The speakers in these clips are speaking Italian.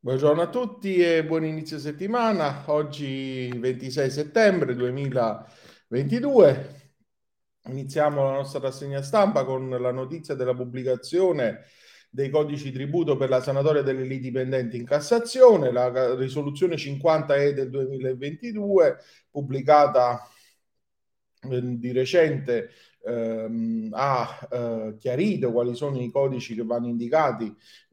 Buongiorno a tutti e buon inizio settimana. Oggi 26 settembre 2022. Iniziamo la nostra rassegna stampa con la notizia della pubblicazione dei codici tributo per la sanatoria delle liti pendenti in Cassazione, la risoluzione 50E del 2022 pubblicata di recente ha chiarito quali sono i codici che vanno indicati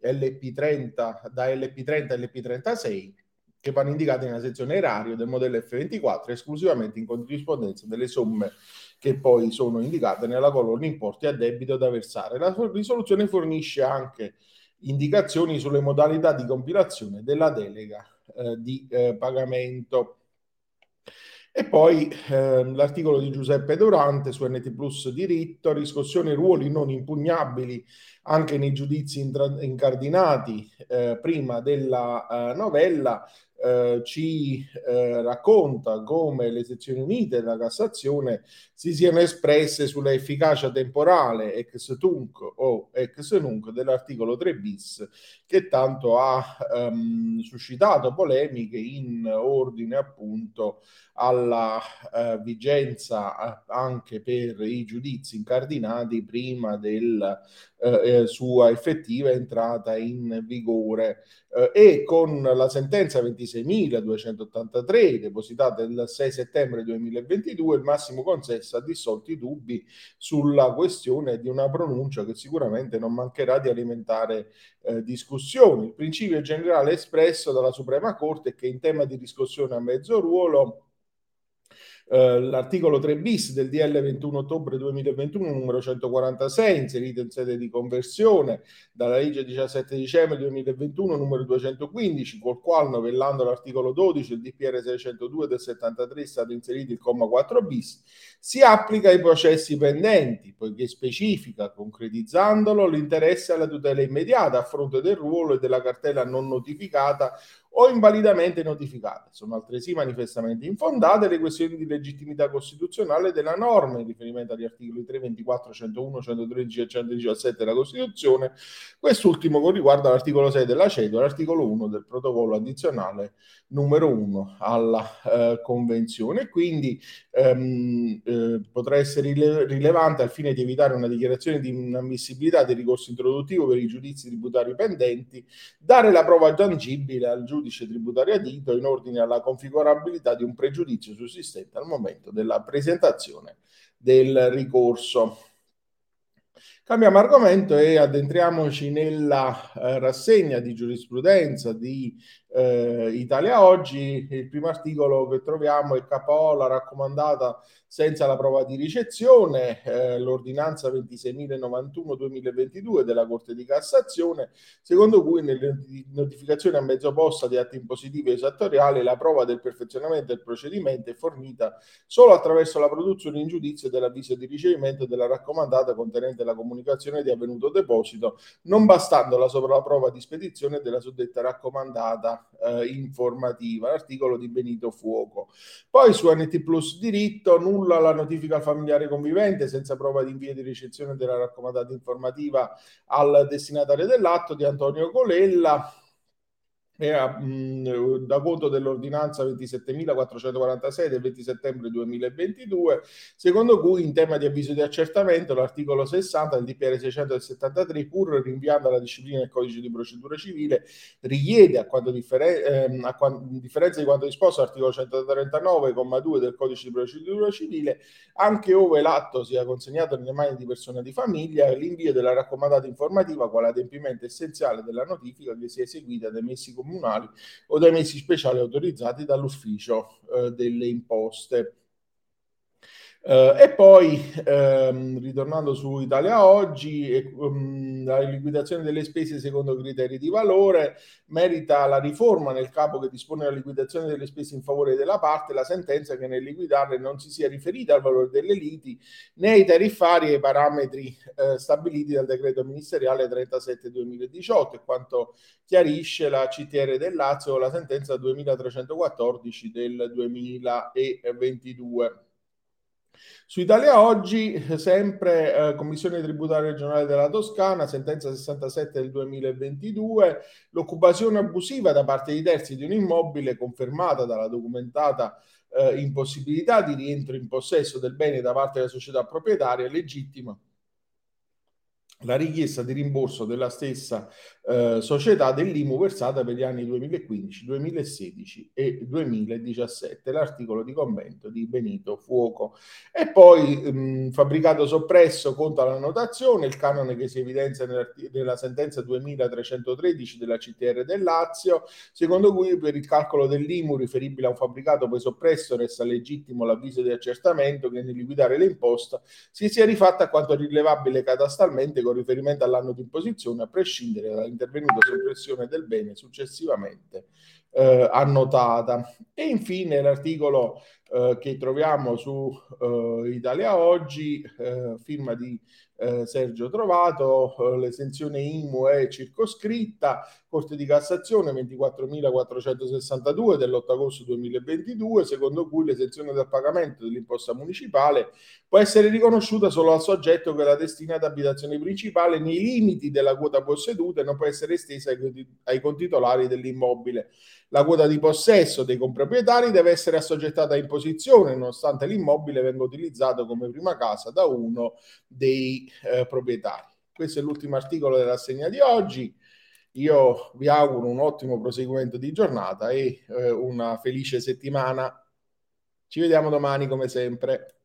LP30 da LP30 a LP36 che vanno indicati nella sezione erario del modello F24 esclusivamente in corrispondenza delle somme che poi sono indicate nella colonna importi a debito da versare. La risoluzione fornisce anche indicazioni sulle modalità di compilazione della delega di pagamento. E poi l'articolo di Giuseppe Durante su NT Plus diritto, riscossione ruoli non impugnabili anche nei giudizi incardinati prima della novella, ci racconta come le sezioni unite della Cassazione si siano espresse sulla efficacia temporale ex tunc o ex nunc dell'articolo 3 bis che tanto ha suscitato polemiche in ordine appunto alla vigenza anche per i giudizi incardinati prima del sua effettiva entrata in vigore e con la sentenza 26.283 depositata il 6 settembre 2022 il massimo consesso ha dissolto i dubbi sulla questione di una pronuncia che sicuramente non mancherà di alimentare discussioni. Il principio generale espresso dalla Suprema Corte è che in tema di riscossione a mezzo ruolo l'articolo 3 bis del DL 21 ottobre 2021 numero 146 inserito in sede di conversione dalla legge 17 dicembre 2021 numero 215 col quale novellando l'articolo 12 del DPR 602 del 73 è stato inserito il comma 4 bis si applica ai processi pendenti poiché specifica concretizzandolo l'interesse alla tutela immediata a fronte del ruolo e della cartella non notificata o invalidamente notificate. Sono altresì manifestamente infondate le questioni di legittimità costituzionale della norma in riferimento agli articoli 3, 24, 101, 113 e 117 della Costituzione, quest'ultimo con riguardo all'articolo 6 della CEDU e l'articolo 1 del protocollo addizionale numero 1 alla Convenzione. Quindi potrà essere rilevante al fine di evitare una dichiarazione di inammissibilità del ricorso introduttivo per i giudizi tributari pendenti, dare la prova tangibile al giudice tributario a dito in ordine alla configurabilità di un pregiudizio sussistente al momento della presentazione del ricorso. Cambiamo argomento e addentriamoci nella rassegna di giurisprudenza di Italia Oggi. Il primo articolo che troviamo è KO la raccomandata senza la prova di ricezione, l'ordinanza 26.091-2022 della Corte di Cassazione, secondo cui nelle notificazioni a mezzo posta di atti impositivi esattoriali la prova del perfezionamento del procedimento è fornita solo attraverso la produzione in giudizio dell'avviso di ricevimento della raccomandata contenente la comunicazione di avvenuto deposito, non bastando la sovrapprova di spedizione della suddetta raccomandata informativa, l'articolo di Benito Fuoco. Poi su NT Plus diritto, nulla la notifica al familiare convivente senza prova di invio di ricezione della raccomandata informativa al destinatario dell'atto di Antonio Colella, da conto dell'ordinanza 27.446 del 20 settembre 2022 secondo cui in tema di avviso di accertamento l'articolo 60 del DPR 673 pur rinviando alla disciplina del codice di procedura civile richiede a differenza di quanto disposto l'articolo 139,2 del codice di procedura civile anche ove l'atto sia consegnato nelle mani di persone di famiglia l'invio della raccomandata informativa quale adempimento essenziale della notifica che sia eseguita dai messi comunali o dai mesi speciali autorizzati dall'ufficio delle imposte. E poi, ritornando su Italia Oggi, la liquidazione delle spese secondo criteri di valore merita la riforma nel capo che dispone la liquidazione delle spese in favore della parte, la sentenza che nel liquidarle non si sia riferita al valore delle liti né ai tariffari e ai parametri stabiliti dal decreto ministeriale 37-2018, e quanto chiarisce la CTR del Lazio la sentenza 2314 del 2022. Su Italia Oggi, sempre Commissione tributaria regionale della Toscana, sentenza 67 del 2022, l'occupazione abusiva da parte di terzi di un immobile confermata dalla documentata impossibilità di rientro in possesso del bene da parte della società proprietaria, legittima la richiesta di rimborso della stessa società dell'Imu versata per gli anni 2015, 2016 e 2017, l'articolo di commento di Benito Fuoco. E poi fabbricato soppresso conta la notazione, il canone che si evidenzia nella sentenza 2313 della CTR del Lazio, secondo cui per il calcolo dell'Imu riferibile a un fabbricato poi soppresso resta legittimo l'avviso di accertamento che nel liquidare l'imposta si sia rifatta quanto rilevabile catastalmente con riferimento all'anno di imposizione, a prescindere dall'intervenuta soppressione del bene successivamente annotata. E infine l'articolo che troviamo su Italia Oggi, firma di Sergio Trovato, l'esenzione Imu è circoscritta, Corte di Cassazione 24.462 dell'8 agosto 2022, secondo cui l'esenzione dal pagamento dell'imposta municipale può essere riconosciuta solo al soggetto che la destina ad abitazione principale nei limiti della quota posseduta e non può essere estesa ai contitolari dell'immobile. La quota di possesso dei comproprietari deve essere assoggettata a imposizione, nonostante l'immobile venga utilizzato come prima casa da uno dei proprietari. Questo è l'ultimo articolo della rassegna di oggi. Io vi auguro un ottimo proseguimento di giornata e una felice settimana. Ci vediamo domani come sempre.